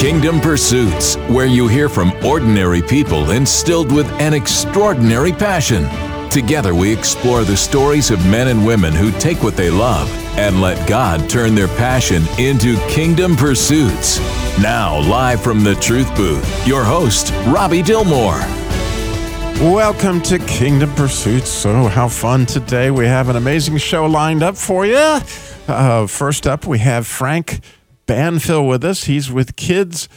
Kingdom Pursuits, where you hear from ordinary people instilled with an extraordinary passion. Together we explore the stories of men and women who take what they love and let God turn their passion into Kingdom Pursuits. Now, live from the Truth Booth, your host, Robbie Dillmore. Welcome to Kingdom Pursuits. So, how fun today. We have an amazing show lined up for you. First up, we have Frank Banfill with us. He's with Kids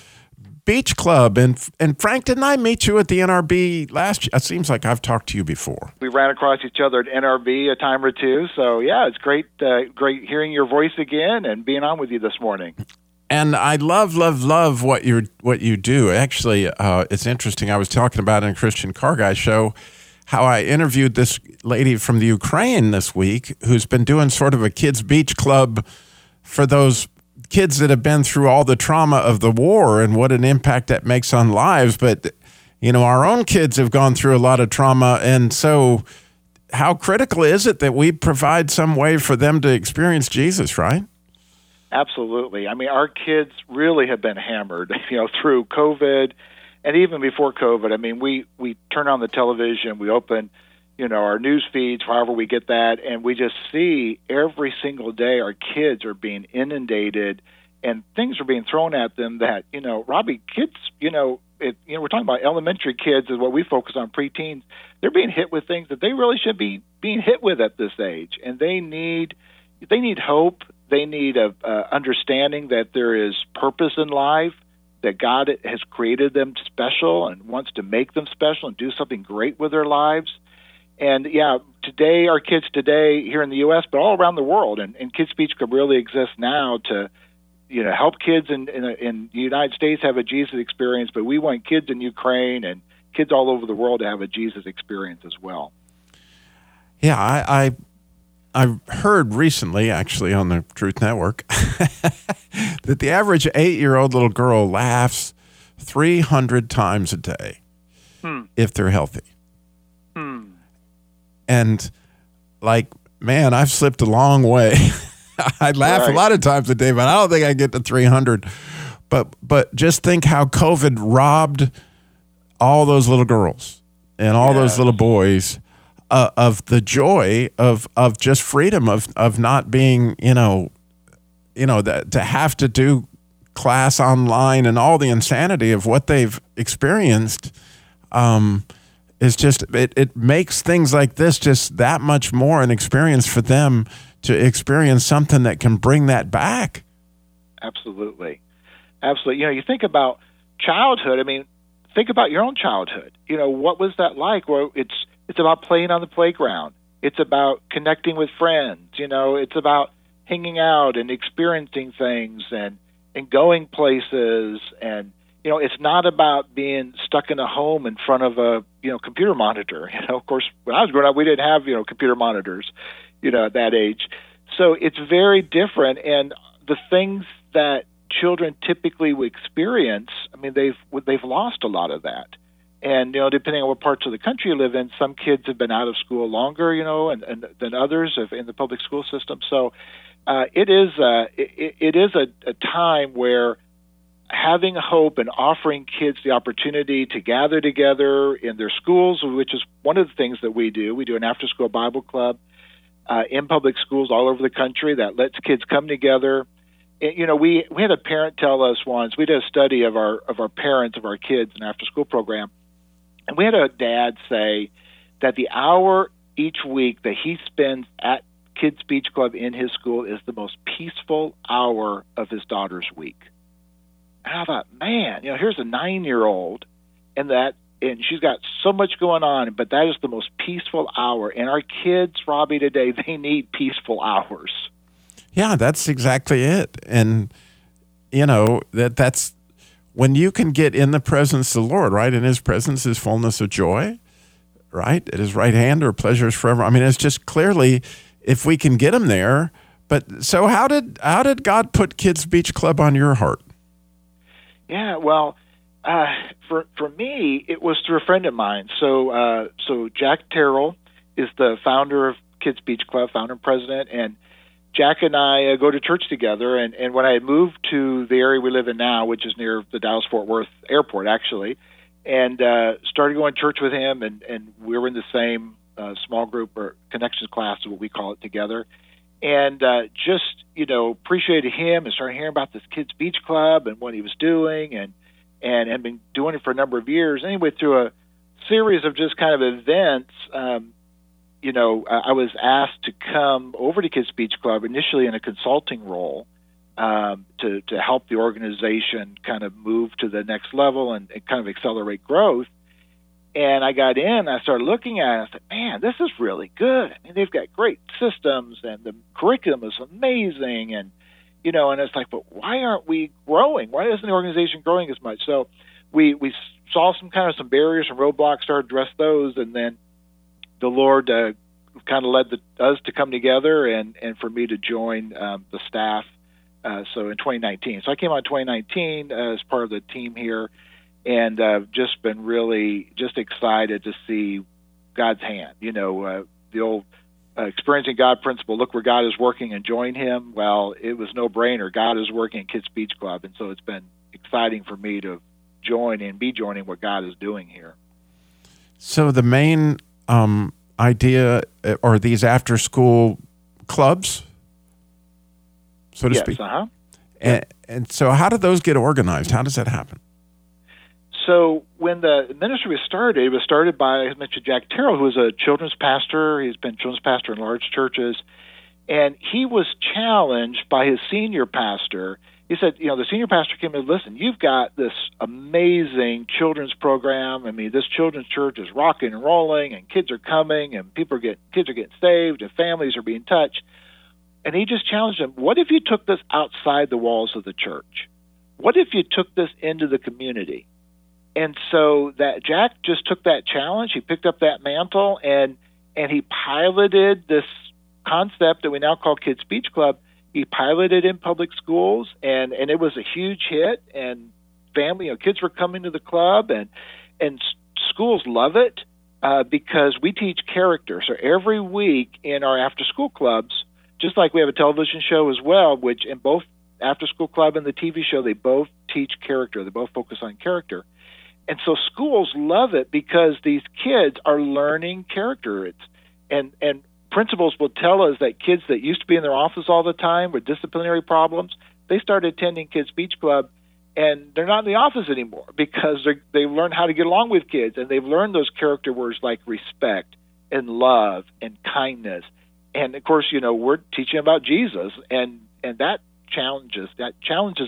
Beach Club. And Frank, didn't I meet you at the NRB last year? It seems like I've talked to you before. We ran across each other at NRB a time or two. So, yeah, it's great, great hearing your voice again and being on with you this morning. And I love what you do. Actually, it's interesting. I was talking about in a Christian Car Guy show how I interviewed this lady from the Ukraine this week who's been doing sort of a Kids Beach Club for those kids that have been through all the trauma of the war and what an impact that makes on lives. But, you know, our own kids have gone through a lot of trauma. And so how critical is it that we provide some way for them to experience Jesus, right? Absolutely. I mean, our kids really have been hammered, through COVID and even before COVID. I mean, we turn on the television, we open, our news feeds, however we get that, and we just see every single day our kids are being inundated and things are being thrown at them that, Robbie, kids, we're talking about elementary kids is what we focus on, preteens. They're being hit with things that they really should be being hit with at this age, and they need hope. They need an understanding that there is purpose in life, that God has created them special and wants to make them special and do something great with their lives. And, yeah, today, our kids today here in the U.S., but all around the world, and Kids Beach Club really exists now to, help kids in the United States have a Jesus experience, but we want kids in Ukraine and kids all over the world to have a Jesus experience as well. Yeah, I heard recently, actually, on the Truth Network, that the average 8-year-old little girl laughs 300 times a day if they're healthy. And, man, I've slipped a long way. I laugh a lot of times a day, but I don't think I get to 300. But just think how COVID robbed all those little girls and all those little boys of the joy of just freedom, of not being, to have to do class online and all the insanity of what they've experienced. It's just, it makes things like this just that much more an experience for them to experience something that can bring that back. Absolutely. Absolutely. You think about childhood. I mean, think about your own childhood. What was that like? Well, it's about playing on the playground. It's about connecting with friends. It's about hanging out and experiencing things and going places. And, it's not about being stuck in a home in front of a, computer monitor. Of course, when I was growing up, we didn't have, computer monitors, at that age. So it's very different. And the things that children typically would experience, I mean, they've lost a lot of that. And, depending on what parts of the country you live in, some kids have been out of school longer, and than others in the public school system. So it is a time where having hope and offering kids the opportunity to gather together in their schools, which is one of the things that we do. We do an after-school Bible club in public schools all over the country that lets kids come together. And, we had a parent tell us once, we did a study of our parents, of our kids, in an after-school program, and we had a dad say that the hour each week that he spends at Kids Beach Club in his school is the most peaceful hour of his daughter's week. And I thought, man, here's a 9-year-old, and she's got so much going on, but that is the most peaceful hour. And our kids, Robbie, today, they need peaceful hours. Yeah, that's exactly it. And, you know, that's when you can get in the presence of the Lord, right? In his presence is fullness of joy, right? At his right hand are pleasures forever. I mean, it's just clearly if we can get him there. But so how did God put Kids Beach Club on your heart? Yeah, well, for me, it was through a friend of mine. So Jack Terrell is the founder of Kids Beach Club, founder and president, and Jack and I go to church together. And when I moved to the area we live in now, which is near the Dallas-Fort Worth airport, actually, and started going to church with him, and we were in the same small group or connections class, is what we call it, together. And just, you know, appreciated him and started hearing about this Kids Beach Club and what he was doing and had been doing it for a number of years. Anyway, through a series of just kind of events, you know, I was asked to come over to Kids Beach Club initially in a consulting role to help the organization kind of move to the next level and kind of accelerate growth. And I got in, I started looking at it, I said, man, this is really good. I mean, they've got great systems, and the curriculum is amazing. And, you know, and it's like, but why aren't we growing? Why isn't the organization growing as much? So we saw some barriers and roadblocks, started to address those, and then the Lord kind of led us to come together and for me to join the staff so in 2019. So I came on 2019 as part of the team here. And I've just been really just excited to see God's hand. You know, the old experiencing God principle, look where God is working and join him. Well, it was no-brainer. God is working at Kids Beach Club. And so it's been exciting for me to join and be joining what God is doing here. So the main idea are these after-school clubs, so to speak? Yes, uh-huh. And so how do those get organized? How does that happen? So when the ministry was started by, as mentioned, Jack Terrell, who is a children's pastor. He's been children's pastor in large churches. And he was challenged by his senior pastor. He said, you know, the senior pastor came and said, listen, you've got this amazing children's program. I mean, this children's church is rocking and rolling, and kids are coming, and kids are getting saved, and families are being touched. And he just challenged him, what if you took this outside the walls of the church? What if you took this into the community? And so that Jack just took that challenge. He picked up that mantle, and he piloted this concept that we now call Kids Beach Club. He piloted in public schools, and it was a huge hit. And family, you know, kids were coming to the club, and schools love it because we teach character. So every week in our after-school clubs, just like we have a television show as well, which in both after-school club and the TV show, they both teach character. They both focus on character. And so schools love it because these kids are learning character. And principals will tell us that kids that used to be in their office all the time with disciplinary problems, they start attending Kids Beach Club, and they're not in the office anymore because they've learned how to get along with kids, and they've learned those character words like respect and love and kindness. And, of course, you know, we're teaching about Jesus, and that challenges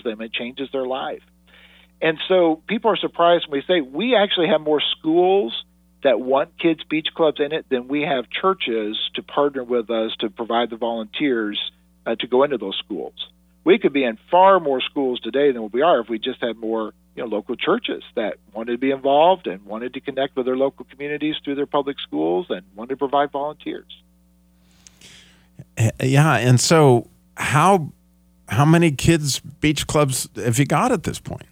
them. It changes their life. And so people are surprised when we say we actually have more schools that want Kids Beach Clubs in it than we have churches to partner with us to provide the volunteers to go into those schools. We could be in far more schools today than what we are if we just had more, you know, local churches that wanted to be involved and wanted to connect with their local communities through their public schools and wanted to provide volunteers. Yeah, and so how many Kids Beach Clubs have you got at this point?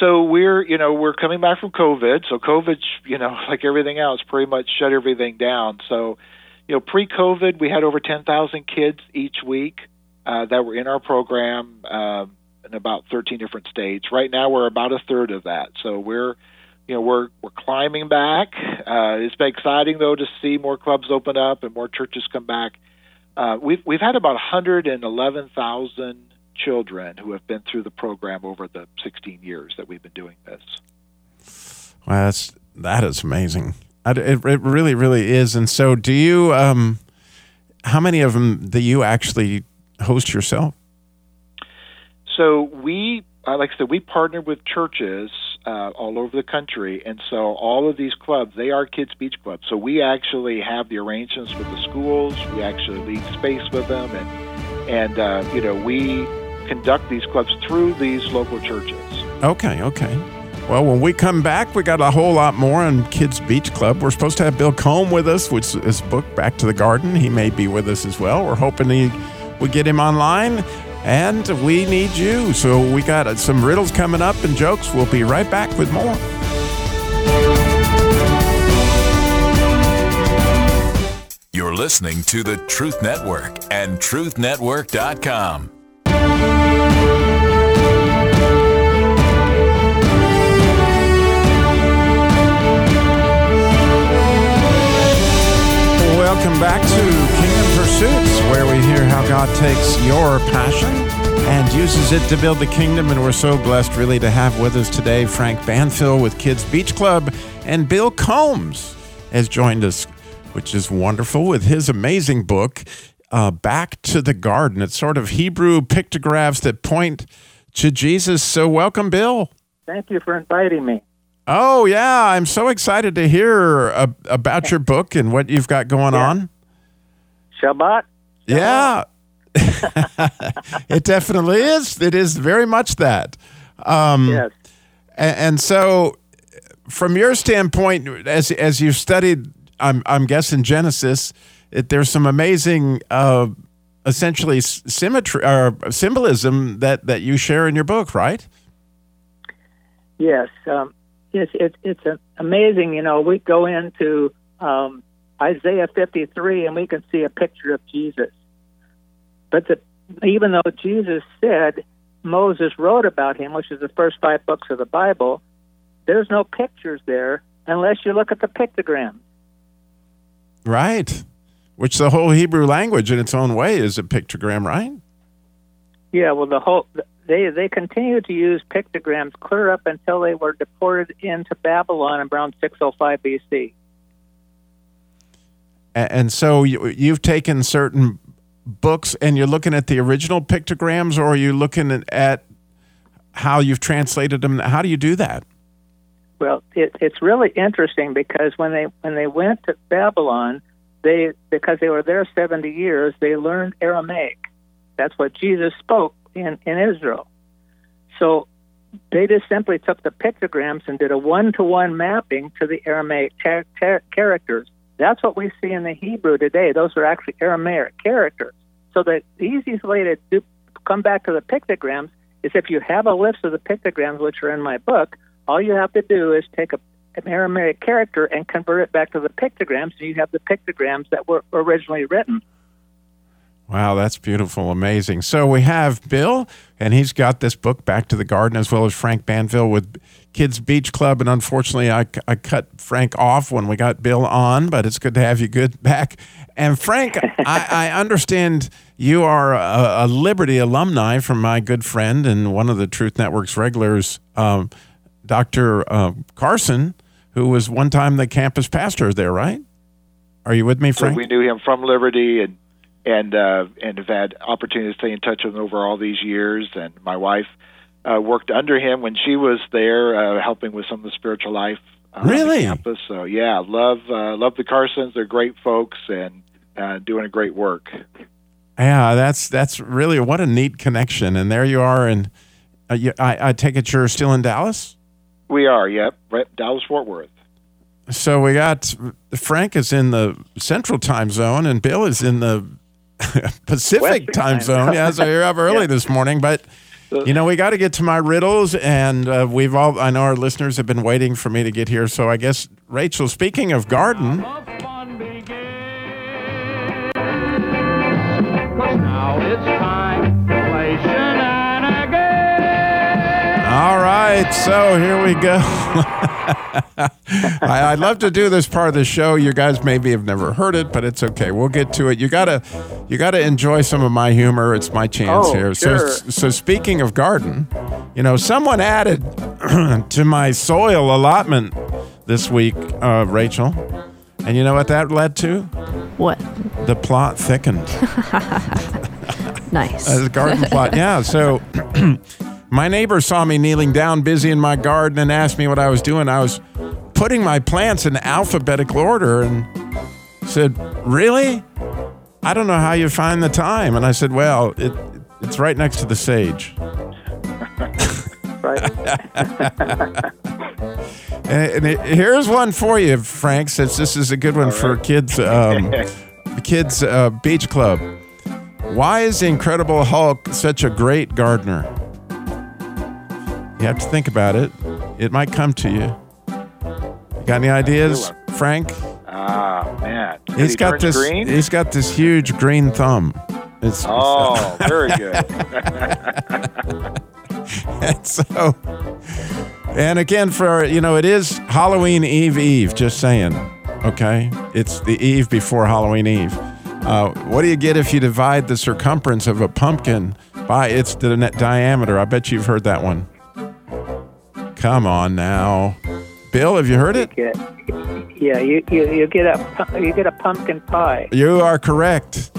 So we're coming back from COVID. So COVID, you know, like everything else, pretty much shut everything down. So, you know, pre-COVID, we had over 10,000 kids each week that were in our program in about 13 different states. Right now, we're about a third of that. So we're climbing back. It's been exciting though to see more clubs open up and more churches come back. We've had about 111,000. Children who have been through the program over the 16 years that we've been doing this. Wow, that is amazing. It really, really is. And so do you, how many of them do you actually host yourself? So we, like I said, we partner with churches all over the country. And so all of these clubs, they are Kids Beach Clubs. So we actually have the arrangements with the schools. We actually lease space with them and And, we conduct these clubs through these local churches. Okay. Well, when we come back, we got a whole lot more on Kids Beach Club. We're supposed to have Bill Combs with us, which is book Back to the Garden. He may be with us as well. We're hoping we get him online, and we need you. So we got some riddles coming up and jokes. We'll be right back with more. You're listening to the Truth Network and truthnetwork.com. Welcome back to Kingdom Pursuits, where we hear how God takes your passion and uses it to build the kingdom. And we're so blessed, really, to have with us today Frank Banfill with Kids Beach Club, and Bill Combs has joined us, which is wonderful, with his amazing book, Back to the Garden. It's sort of Hebrew pictographs that point to Jesus. So welcome, Bill. Thank you for inviting me. Oh, yeah. I'm so excited to hear about your book and what you've got going on. Shabbat? Yeah. It definitely is. It is very much that. Yes. And so from your standpoint, as you've studied, I'm guessing Genesis, there's some amazing, essentially, symmetry or symbolism that you share in your book, right? Yes. It's amazing, we go into Isaiah 53 and we can see a picture of Jesus. But even though Jesus said Moses wrote about him, which is the first 5 books of the Bible, there's no pictures there unless you look at the pictogram. Right, which the whole Hebrew language in its own way is a pictogram, right? Yeah, well, they continued to use pictograms clear up until they were deported into Babylon around 605 B.C. And so you've taken certain books and you're looking at the original pictograms, or are you looking at how you've translated them? How do you do that? Well, it's really interesting because when they went to Babylon, because they were there 70 years, they learned Aramaic. That's what Jesus spoke in Israel. So they just simply took the pictograms and did a one-to-one mapping to the Aramaic characters. That's what we see in the Hebrew today. Those are actually Aramaic characters. So the easiest way to come back to the pictograms is if you have a list of the pictograms, which are in my book, all you have to do is take an Aramaic character and convert it back to the pictograms, so you have the pictograms that were originally written. Wow, that's beautiful, amazing. So we have Bill, and he's got this book, Back to the Garden, as well as Frank Banfill with Kids Beach Club. And unfortunately, I cut Frank off when we got Bill on, but it's good to have you back. And Frank, I understand you are a Liberty alumni from my good friend and one of the Truth Network's regulars, Dr. Carson, who was one time the campus pastor there, right? Are you with me, Frank? So we knew him from Liberty and have had opportunity to stay in touch with him over all these years. And my wife worked under him when she was there, helping with some of the spiritual life on the campus. So yeah, love the Carsons. They're great folks and doing a great work. Yeah, that's really, what a neat connection. And there you are, and I take it you're still in Dallas? We are, yep, right, Dallas-Fort Worth. So we got Frank is in the Central Time Zone, and Bill is in the Pacific Time Zone. Yeah, so you're up early this morning. But we got to get to my riddles, and I know our listeners have been waiting for me to get here. So I guess, Rachel, speaking of garden, now it's time to play Shenanigans. All right, so here we go. I'd love to do this part of the show. You guys maybe have never heard it, but it's okay. We'll get to it. You gotta enjoy some of my humor. It's my chance here. Sure. So speaking of garden, someone added to my soil allotment this week, Rachel. And you know what that led to? What? The plot thickened. Nice. The garden plot. Yeah. So. My neighbor saw me kneeling down, busy in my garden, and asked me what I was doing. I was putting my plants in alphabetical order, and said, "Really? I don't know how you find the time. And I said, well, it's right next to the sage. Right. And here's one for you, Frank, since this is a good one for kids. Kids Beach Club. Why is the Incredible Hulk such a great gardener? You have to think about it. It might come to you. You got any ideas, Frank? Ah, man. He's got this huge green thumb. Very good. And again, it is Halloween Eve, just saying. Okay? It's the eve before Halloween Eve. What do you get if you divide the circumference of a pumpkin by its diameter? I bet you've heard that one. Come on now. Bill, have you heard it? Yeah, you get a pumpkin pie. You are correct.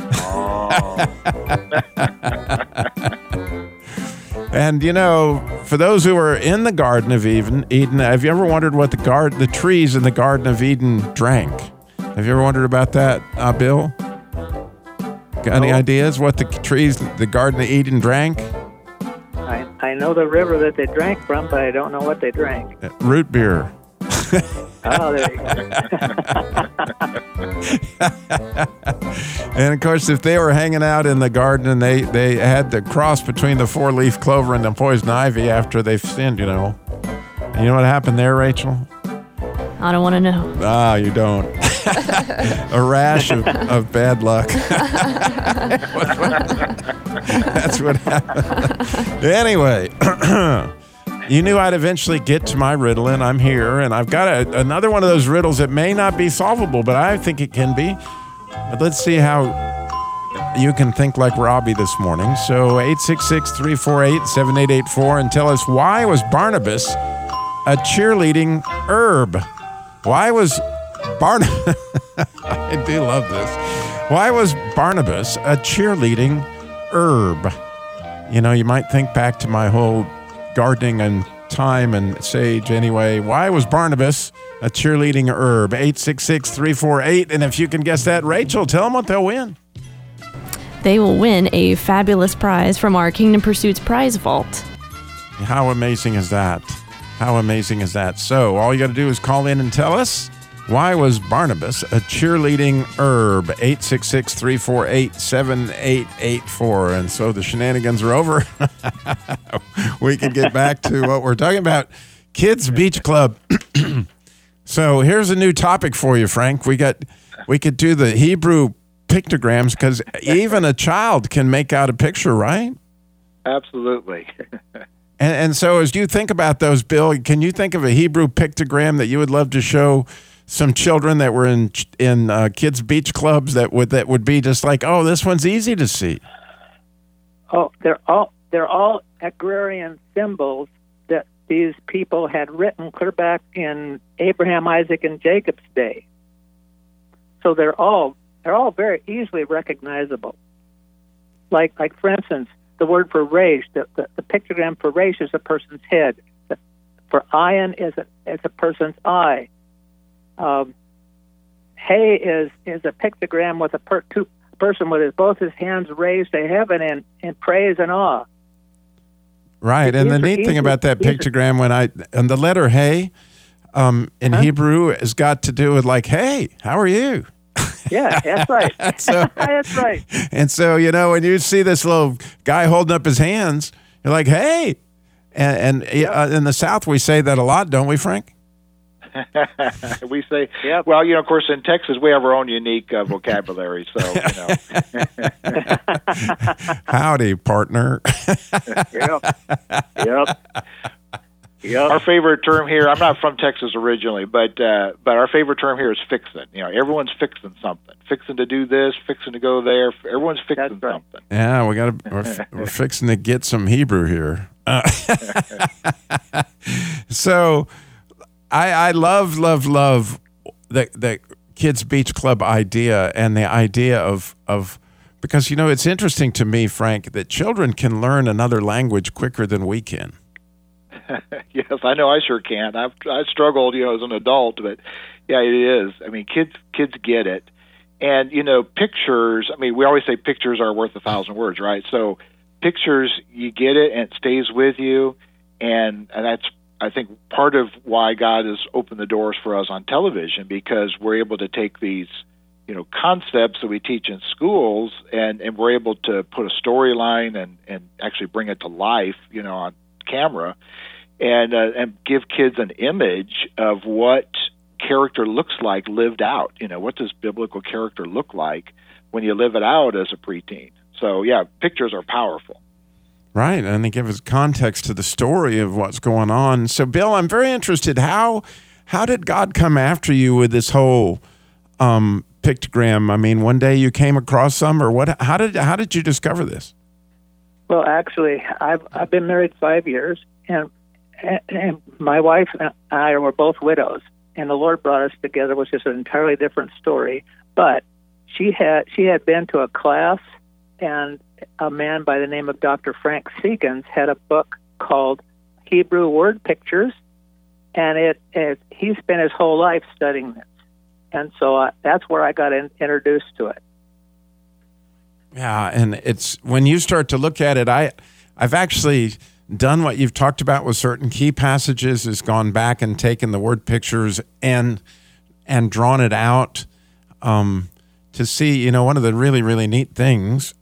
And, for those who are in the Garden of Eden, have you ever wondered what the trees in the Garden of Eden drank? Have you ever wondered about that, Bill? Got any ideas what the trees the Garden of Eden drank? I know the river that they drank from, but I don't know what they drank. Root beer. Oh, there you go. And, of course, if they were hanging out in the garden and they had the cross between the four-leaf clover and the poison ivy after they've sinned, And you know what happened there, Rachel? I don't want to know. Ah, you don't. A rash of bad luck. That's what happened. Anyway. You knew I'd eventually get to my riddle, and I'm here, and I've got another one of those riddles that may not be solvable, but I think it can be. But let's see how you can think like Robbie this morning. So 866-348-7884, and tell us, why was Barnabas a cheerleading herb? Why was Barnabas... I do love this. Why was Barnabas a cheerleading herb? You might think back to my whole... gardening and thyme and sage anyway. Why was Barnabas a cheerleading herb? 866-348. And if you can guess that, Rachel, tell them what they'll win. They will win a fabulous prize from our Kingdom Pursuits prize vault. How amazing is that? How amazing is that? So all you got to do is call in and tell us, why was Barnabas a cheerleading herb? 866-348-7884. And so the shenanigans are over. We can get back to what we're talking about. Kids Beach Club. So here's a new topic for you, Frank. We could do the Hebrew pictographs, because even a child can make out a picture, right? Absolutely. And so as you think about those, Bill, can you think of a Hebrew pictogram that you would love to show some children that were in kids' beach clubs that would be just like, oh, this one's easy to see? Oh, they're all agrarian symbols that these people had written clear back in Abraham, Isaac, and Jacob's day. So they're all very easily recognizable. Like for instance, the word for resh, the pictogram for resh is a person's head. For ayin is a person's eye. Hey is a pictogram with a person with both his hands raised to heaven in praise and awe. Right, and the neat thing about that pictogram, and the letter hey in Hebrew has got to do with like, hey, how are you? Yeah, that's right. That's right. And so, when you see this little guy holding up his hands, you're like, hey. And in the South, we say that a lot, don't we, Frank? We say, yep. Well, of course, in Texas, we have our own unique vocabulary. Howdy, partner. Yep. Yep. Our favorite term here, I'm not from Texas originally, but our favorite term here is fixin'. Everyone's fixin' something. Fixin' to do this, fixin' to go there. Everyone's fixin' something. Yeah, we're fixin' to get some Hebrew here. So I love the Kids Beach Club idea, and the idea of because, it's interesting to me, Frank, that children can learn another language quicker than we can. Yes, I know. I sure can. I struggled, as an adult, but yeah, it is. I mean, kids get it, And, you know, pictures, I mean, we always say pictures are worth 1,000 words, right? So pictures, you get it and it stays with you. And that's, I think, part of why God has opened the doors for us on television, because we're able to take these, you know, concepts that we teach in schools, and we're able to put a storyline and actually bring it to life, you know, on camera, and give kids an image of what character looks like lived out. You know, what does biblical character look like when you live it out as a preteen? So, yeah, pictures are powerful. Right, and they give us context to the story of what's going on. So, Bill, I'm very interested. How did God come after you with this whole pictogram? I mean, one day you came across some, or what? How did you discover this? Well, actually, I've been married 5 years, and my wife and I were both widows, and the Lord brought us together, which is an entirely different story. But she had been to a class, and a man by the name of Dr. Frank Seekins had a book called Hebrew word pictures, and he spent his whole life studying this, and so that's where I got introduced to it. Yeah, and it's when you start to look at it, I've actually done what you've talked about with certain key passages, is gone back and taken the word pictures and drawn it out to see. You know, one of the really, really neat things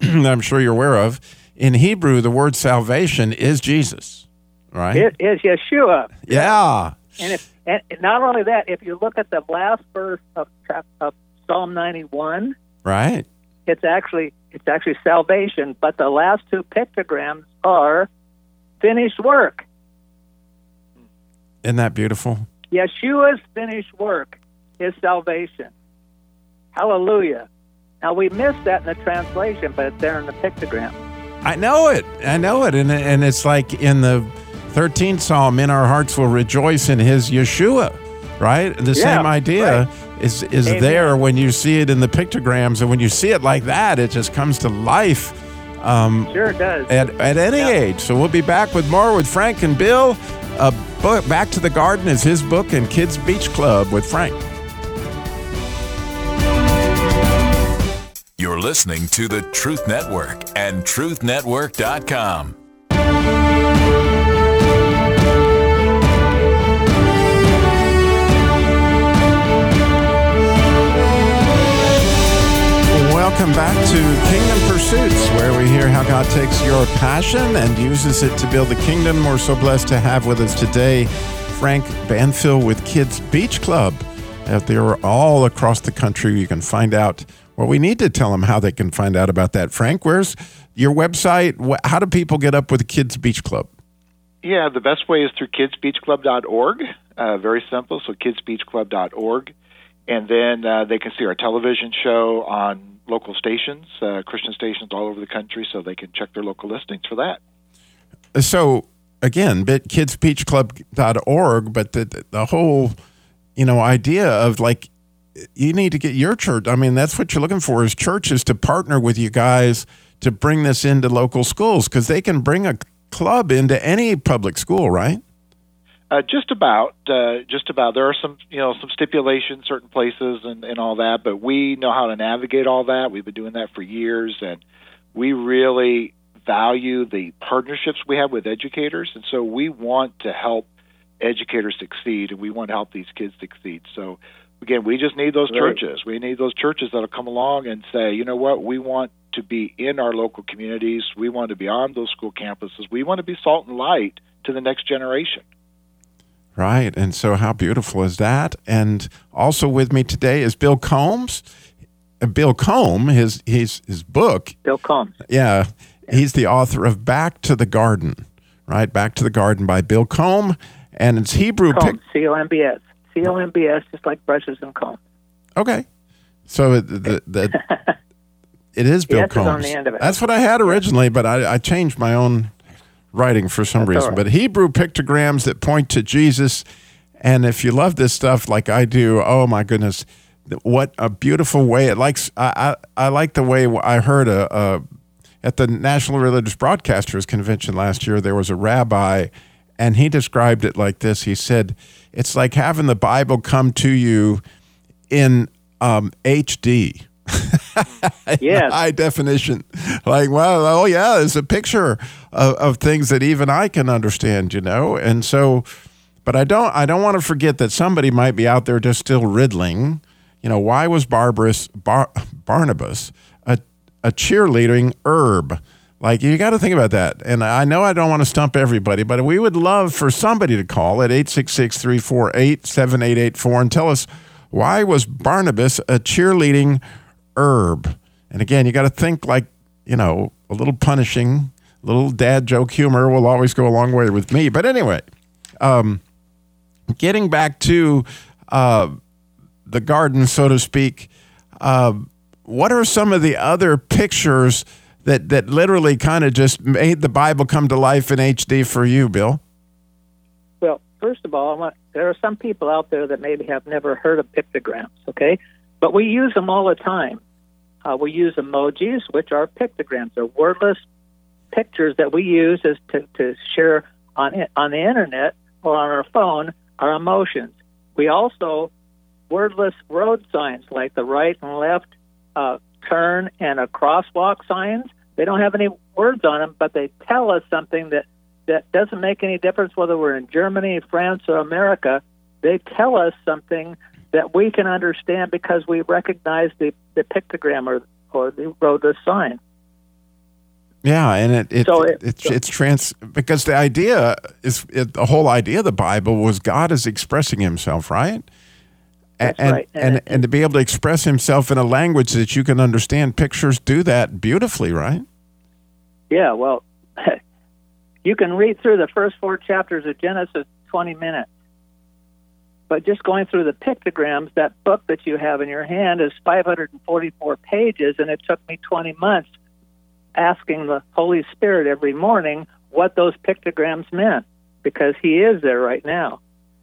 I'm sure you're aware of, in Hebrew, the word salvation is Jesus, right? It is Yeshua. Yeah. And not only that, if you look at the last verse of Psalm 91, right, it's actually salvation, but the last two pictograms are finished work. Isn't that beautiful? Yeshua's finished work is salvation. Hallelujah. Now, we missed that in the translation, but it's there in the pictogram. I know it. And it's like in the 13th Psalm, in our hearts will rejoice in his Yeshua, right? The same idea is Amen. There when you see it in the pictograms. And when you see it like that, it just comes to life. Sure does. At any age. So we'll be back with more with Frank and Bill. Back to the Garden is his book, and Kids Beach Club with Frank. You're listening to the Truth Network and truthnetwork.com. Welcome back to Kingdom Pursuits, where we hear how God takes your passion and uses it to build the kingdom. We're so blessed to have with us today Frank Banfill with Kids Beach Club. They're all across the country. You can find out. Well, we need to tell them how they can find out about that. Frank, where's your website? How do people get up with Kids Beach Club? Yeah, the best way is through kidsbeachclub.org. Very simple, so kidsbeachclub.org. And then they can see our television show on local stations, Christian stations all over the country, so they can check their local listings for that. So, again, kidsbeachclub.org, but the whole, you know, idea of, like, you need to get your church. I mean, that's what you're looking for, is churches to partner with you guys to bring this into local schools, because they can bring a club into any public school, right? Just about. There are some stipulations, certain places and all that, but we know how to navigate all that. We've been doing that for years, and we really value the partnerships we have with educators, and so we want to help educators succeed, and we want to help these kids succeed. So, again, we just need those churches. We need those churches that will come along and say, you know what, we want to be in our local communities. We want to be on those school campuses. We want to be salt and light to the next generation. Right, and so how beautiful is that? And also with me today is Bill Combs. Bill Combs, his book. Bill Combs. Yeah, he's the author of Back to the Garden, right? Back to the Garden by Bill Combs, and it's Hebrew. Combs, C-O-M-B-S. C-O-M-B-S, just like brushes and combs. Okay. So it is Bill Combs. On the end of it. That's what I had originally, but I changed my own writing for some reason. Right. But Hebrew pictograms that point to Jesus. And if you love this stuff like I do, oh my goodness, what a beautiful way. It likes. I like the way I heard at the National Religious Broadcasters Convention last year, there was a rabbi, and he described it like this. He said, it's like having the Bible come to you in HD. Yeah, high definition. Like, well, oh yeah, there's a picture of things that even I can understand, you know. And so, but I don't want to forget that somebody might be out there just still riddling. You know, why was Barnabas a cheerleading herb? Like, you got to think about that. And I know I don't want to stump everybody, but we would love for somebody to call at 866-348-7884 and tell us, why was Barnabas a cheerleading herb? And again, you got to think, like, you know, a little punishing, a little dad joke humor will always go a long way with me. But anyway, getting back to the garden, so to speak, what are some of the other pictures that literally kind of just made the Bible come to life in HD for you, Bill? Well, first of all, there are some people out there that maybe have never heard of pictograms, okay? But we use them all the time. We use emojis, which are pictograms. They're wordless pictures that we use as to share on the internet or on our phone our emotions. We also wordless road signs like the right and left turn and a crosswalk signs. They don't have any words on them, but they tell us something that doesn't make any difference whether we're in Germany, France, or America. They tell us something that we can understand because we recognize the pictogram or the roadless sign. Yeah, and because the idea is, the whole idea of the Bible was God is expressing himself, right? Right. And to be able to express himself in a language that you can understand, pictures do that beautifully, right? Yeah, well, you can read through the first 4 chapters of Genesis 20 minutes. But just going through the pictograms, that book that you have in your hand is 544 pages, and it took me 20 months asking the Holy Spirit every morning what those pictograms meant, because he is there right now.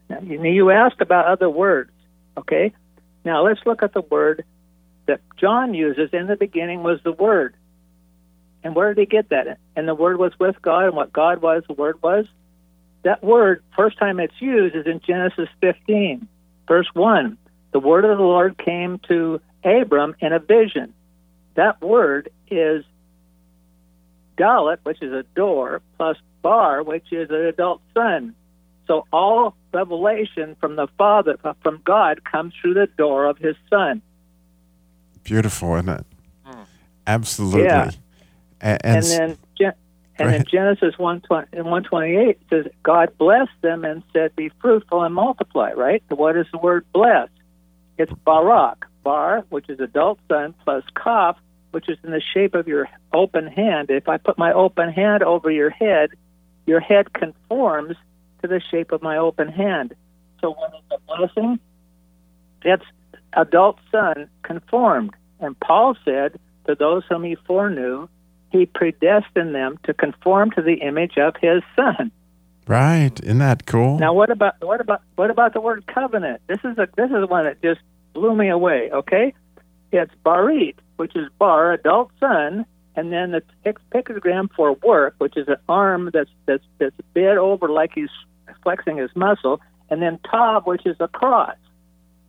Now, you asked about other words. Okay, now let's look at the word that John uses. In the beginning was the Word. And where did he get that? And the Word was with God, and what God was, the Word was. That word, first time it's used, is in Genesis 15, verse 1. The word of the Lord came to Abram in a vision. That word is dalet, which is a door, plus bar, which is an adult son. So all revelation from the Father, from God, comes through the door of his Son. Beautiful, isn't it? Mm. Absolutely. Yeah. And then Genesis 1:28 says, God blessed them and said, be fruitful and multiply, right? So what is the word blessed? It's barak, bar, which is adult son, plus kaf, which is in the shape of your open hand. If I put my open hand over your head conforms to the shape of my open hand. So what is the blessing? It's adult son conformed. And Paul said, to those whom he foreknew, he predestined them to conform to the image of his Son. Right, isn't that cool? Now, what about the word covenant? This is one that just blew me away. Okay, it's barit, which is bar, adult son, and then the pictogram for work, which is an arm that's bent over like he's flexing his muscle, and then tav, which is a cross.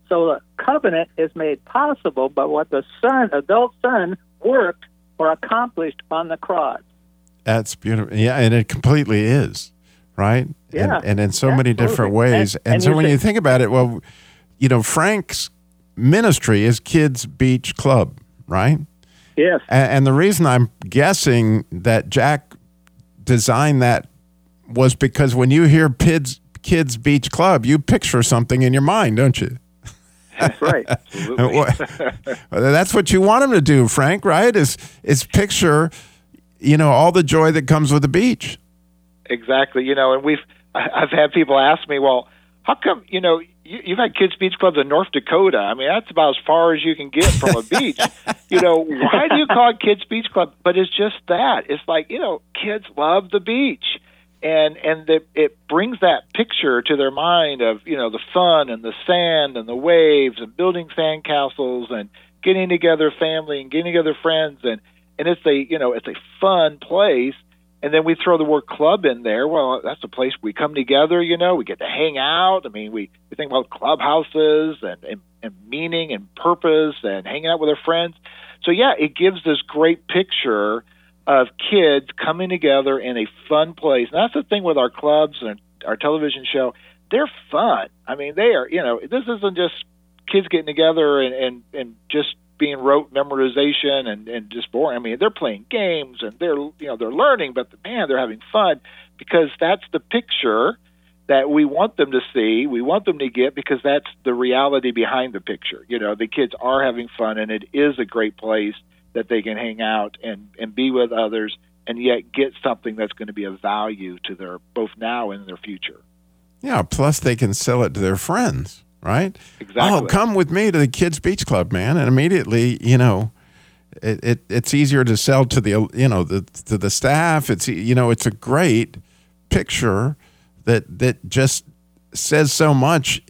So the covenant is made possible by what the Son, adult Son, worked or accomplished on the cross. That's beautiful. Yeah, and it completely is, right? Yeah. And in so many different ways. And so when you think about it, well, you know, Frank's ministry is Kids Beach Club, right? Yes. And the reason I'm guessing that Jack designed that was because when you hear Kids Beach Club, you picture something in your mind, don't you? That's right. That's what you want them to do, Frank, right? Is picture, you know, all the joy that comes with the beach. Exactly. You know, and I've had people ask me, well, how come, you know, you've had Kids Beach Clubs in North Dakota. I mean, that's about as far as you can get from a beach. You know, why do you call it Kids Beach Club? But it's just that. It's like, you know, kids love the beach. And it brings that picture to their mind of, you know, the fun and the sand and the waves and building sandcastles and getting together family and getting together friends, and it's a fun place, And then we throw the word club in there. Well, that's a place we come together, you know. We get to hang out. I mean, we think about clubhouses and meaning and purpose and hanging out with our friends. So, yeah, it gives this great picture of kids coming together in a fun place. And that's the thing with our clubs and our television show. They're fun. I mean, they are, you know, this isn't just kids getting together and just being rote memorization and just boring. I mean, they're playing games and they're, you know, they're learning, but man, they're having fun, because that's the picture that we want them to see. We want them to get, because that's the reality behind the picture. You know, the kids are having fun, and it is a great place that they can hang out and be with others and yet get something that's going to be of value to their both now and their future. Yeah, plus they can sell it to their friends. Right? Exactly. Oh, come with me to the Kids Beach Club, man. And immediately, you know, it's easier to sell to the, you know, to the staff. It's, you know, it's a great picture that just says so much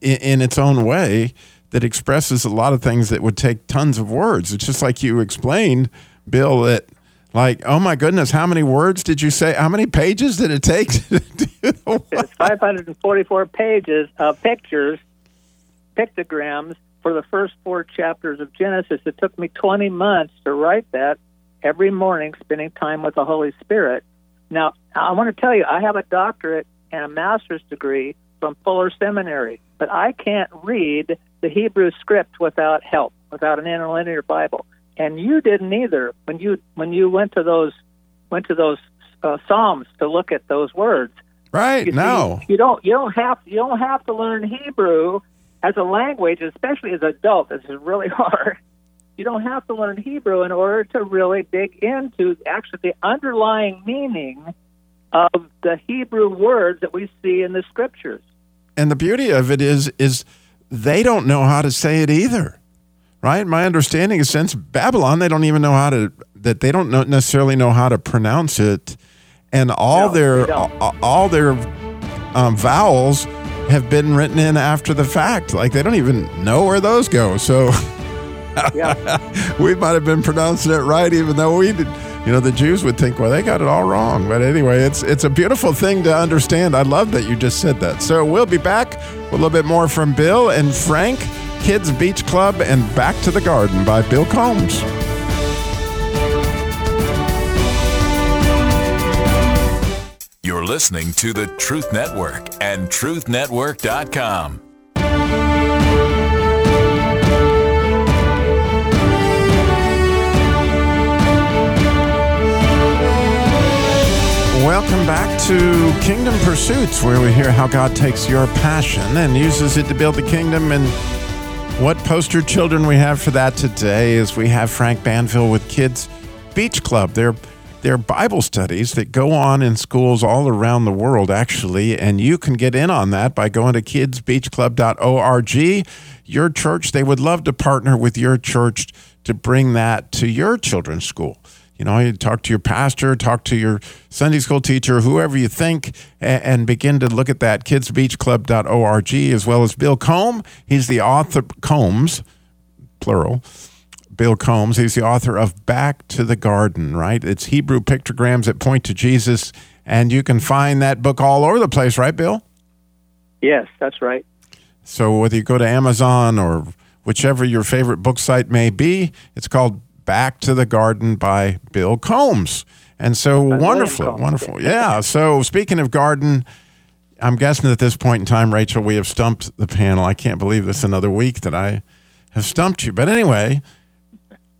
in its own way, that expresses a lot of things that would take tons of words. It's just like you explained, Bill, that like, oh my goodness, how many words did you say? How many pages did it take to do what? It's 544 pages of pictures, pictograms, for the first four chapters of Genesis. It took me 20 months to write that, every morning spending time with the Holy Spirit. Now, I want to tell you, I have a doctorate and a master's degree from Fuller Seminary, but I can't read the Hebrew script without help, without an interlinear Bible. And you didn't either when you went to those Psalms to look at those words. Right? No, you don't have to learn Hebrew as a language, especially as an adult. This is really hard. You don't have to learn Hebrew in order to really dig into actually the underlying meaning of the Hebrew words that we see in the scriptures. And the beauty of it is they don't know how to say it either. Right, my understanding is since Babylon, they don't even know how to pronounce it, and all their vowels have been written in after the fact. Like they don't even know where those go. So we might have been pronouncing it right, even though we did. You know, the Jews would think, well, they got it all wrong. But anyway, it's a beautiful thing to understand. I love that you just said that. So we'll be back with a little bit more from Bill and Frank. Kids Beach Club and Back to the Garden by Bill Combs. You're listening to the Truth Network and truthnetwork.com. Welcome back to Kingdom Pursuits, where we hear how God takes your passion and uses it to build the kingdom. And what poster children we have for that today is we have Frank Banfill with Kids Beach Club. They're Bible studies that go on in schools all around the world, actually, and you can get in on that by going to kidsbeachclub.org. Your church, they would love to partner with your church to bring that to your children's school. You know, you talk to your pastor, talk to your Sunday school teacher, whoever you think, and begin to look at that. Kidsbeachclub.org, as well as Bill Combs. He's the author, Combs, plural, Bill Combs. He's the author of Back to the Garden, right? It's Hebrew pictograms that point to Jesus, and you can find that book all over the place, right, Bill? Yes, that's right. So whether you go to Amazon or whichever your favorite book site may be, it's called Back to the Garden by Bill Combs. And so wonderful. Yeah. So speaking of garden, I'm guessing at this point in time, Rachel, we have stumped the panel. I can't believe this another week that I have stumped you. But anyway,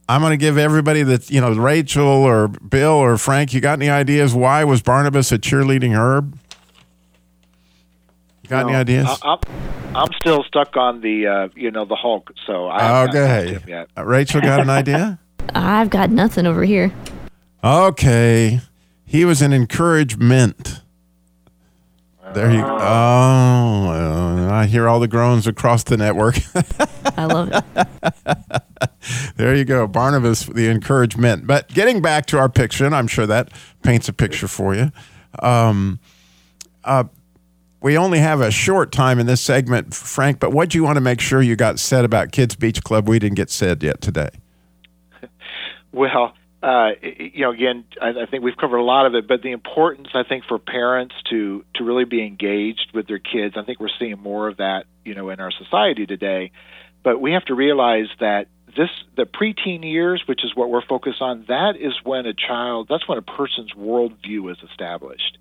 I'm going to give everybody that, you know, Rachel or Bill or Frank, you got any ideas? Why was Barnabas a cheerleading herb? Got any ideas? I'm still stuck on the, you know, the Hulk. So I haven't got him yet. Rachel, got an idea? I've got nothing over here. Okay. He was an encouragement. There you go. Oh, I hear all the groans across the network. I love it. There you go. Barnabas, the encouragement. But getting back to our picture, and I'm sure that paints a picture for you. We only have a short time in this segment, Frank, but what do you want to make sure you got said about Kids Beach Club we didn't get said yet today? Well, Again, I think we've covered a lot of it, but the importance, I think, for parents to really be engaged with their kids. I think we're seeing more of that, in our society today. But we have to realize that the preteen years, which is what we're focused on, that's when a person's worldview is established.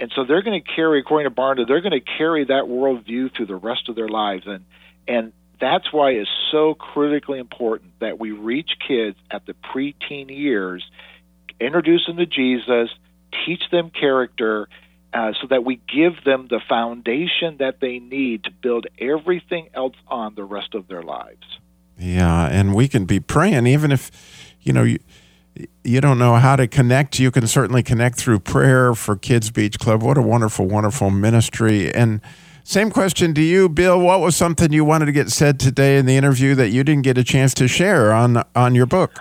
And so they're going to carry, according to Barnabas, they're going to carry that worldview through the rest of their lives. And that's why it's so critically important that we reach kids at the preteen years, introduce them to Jesus, teach them character, so that we give them the foundation that they need to build everything else on the rest of their lives. Yeah, and we can be praying, even if, you don't know how to connect. You can certainly connect through prayer for Kids Beach Club. What a wonderful, wonderful ministry. And same question to you, Bill. What was something you wanted to get said today in the interview that you didn't get a chance to share on your book?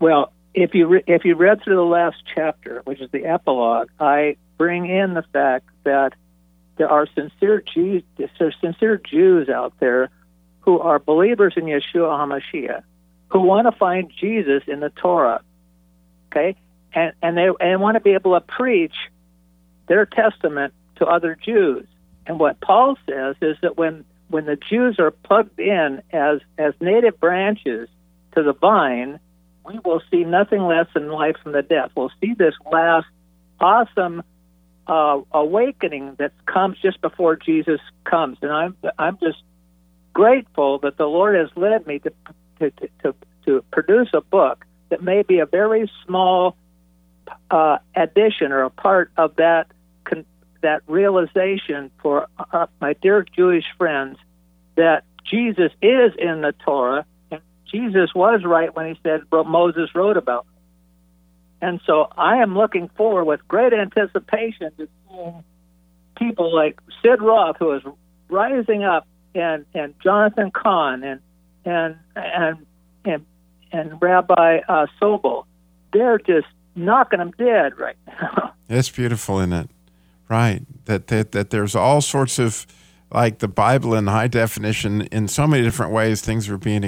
Well, if you read through the last chapter, which is the epilogue, I bring in the fact that there are sincere Jews out there who are believers in Yeshua HaMashiach, who want to find Jesus in the Torah, okay, and want to be able to preach their testament to other Jews. And what Paul says is that when the Jews are plugged in as native branches to the vine, we will see nothing less than life from the death. We'll see this last awesome awakening that comes just before Jesus comes. And I'm just grateful that the Lord has led me to produce a book that may be a very small addition or a part of that realization for my dear Jewish friends that Jesus is in the Torah, and Jesus was right when he said Moses wrote about it. And so I am looking forward with great anticipation to seeing people like Sid Roth, who is rising up, and Jonathan Kahn, and Rabbi Sobel. They're just knocking them dead right now. It's beautiful, isn't it? Right, that there's all sorts of, like the Bible in high definition, in so many different ways, things are being,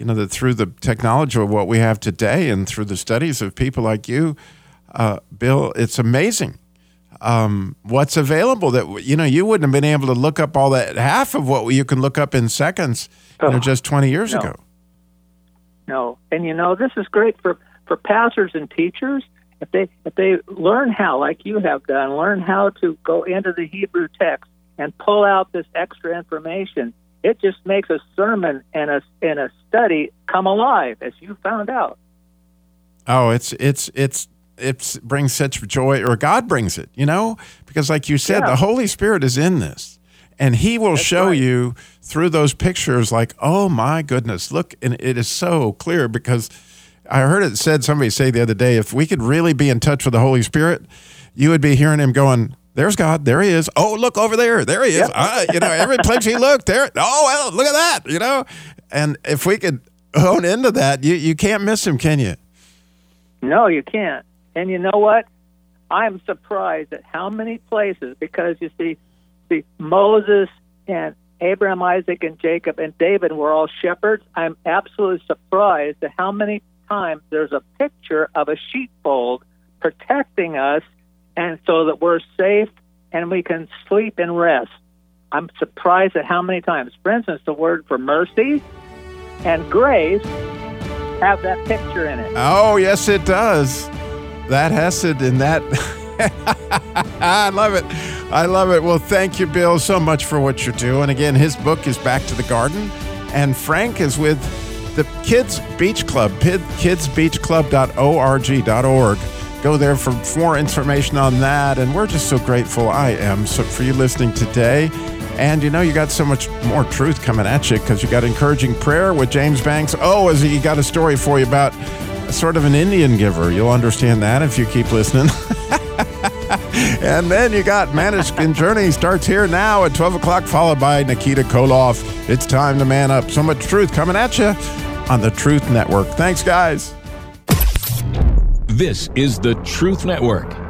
that through the technology of what we have today and through the studies of people like you, Bill, it's amazing what's available that, you wouldn't have been able to look up all that, half of what you can look up in seconds, just 20 years ago. No, and this is great for pastors and teachers. If they learn how, like you have done, learn how to go into the Hebrew text and pull out this extra information, it just makes a sermon and a study come alive, as you found out. Oh, it brings such joy, or God brings it, because like you said, The Holy Spirit is in this, and He will show you through those pictures. Like, oh my goodness, look, and it is so clear because. I heard it said, somebody say the other day, if we could really be in touch with the Holy Spirit, you would be hearing Him going, there's God, there He is. Oh, look over there He is. Yep. Every place He looked, there. Oh, well, look at that, And if we could hone into that, you can't miss Him, can you? No, you can't. And you know what? I'm surprised at how many places, because you see Moses and Abraham, Isaac, and Jacob, and David were all shepherds. I'm absolutely surprised at how many times there's a picture of a sheepfold protecting us, and so that we're safe and we can sleep and rest. I'm surprised at how many times, for instance, the word for mercy and grace have that picture in it. Oh, yes, it does. That hesed in that. I love it. Well, thank you, Bill, so much for what you're doing. Again, his book is Back to the Garden, and Frank is with the Kids Beach Club, kidsbeachclub.org. Go there for more information on that. And we're just so grateful for you listening today. And you got so much more truth coming at you, because you got encouraging prayer with James Banks. Oh, he got a story for you about sort of an Indian giver. You'll understand that if you keep listening. And then you got Management Journey starts here now at 12 o'clock, followed by Nikita Koloff. It's time to man up. So much truth coming at you on the Truth Network. Thanks, guys. This is the Truth Network.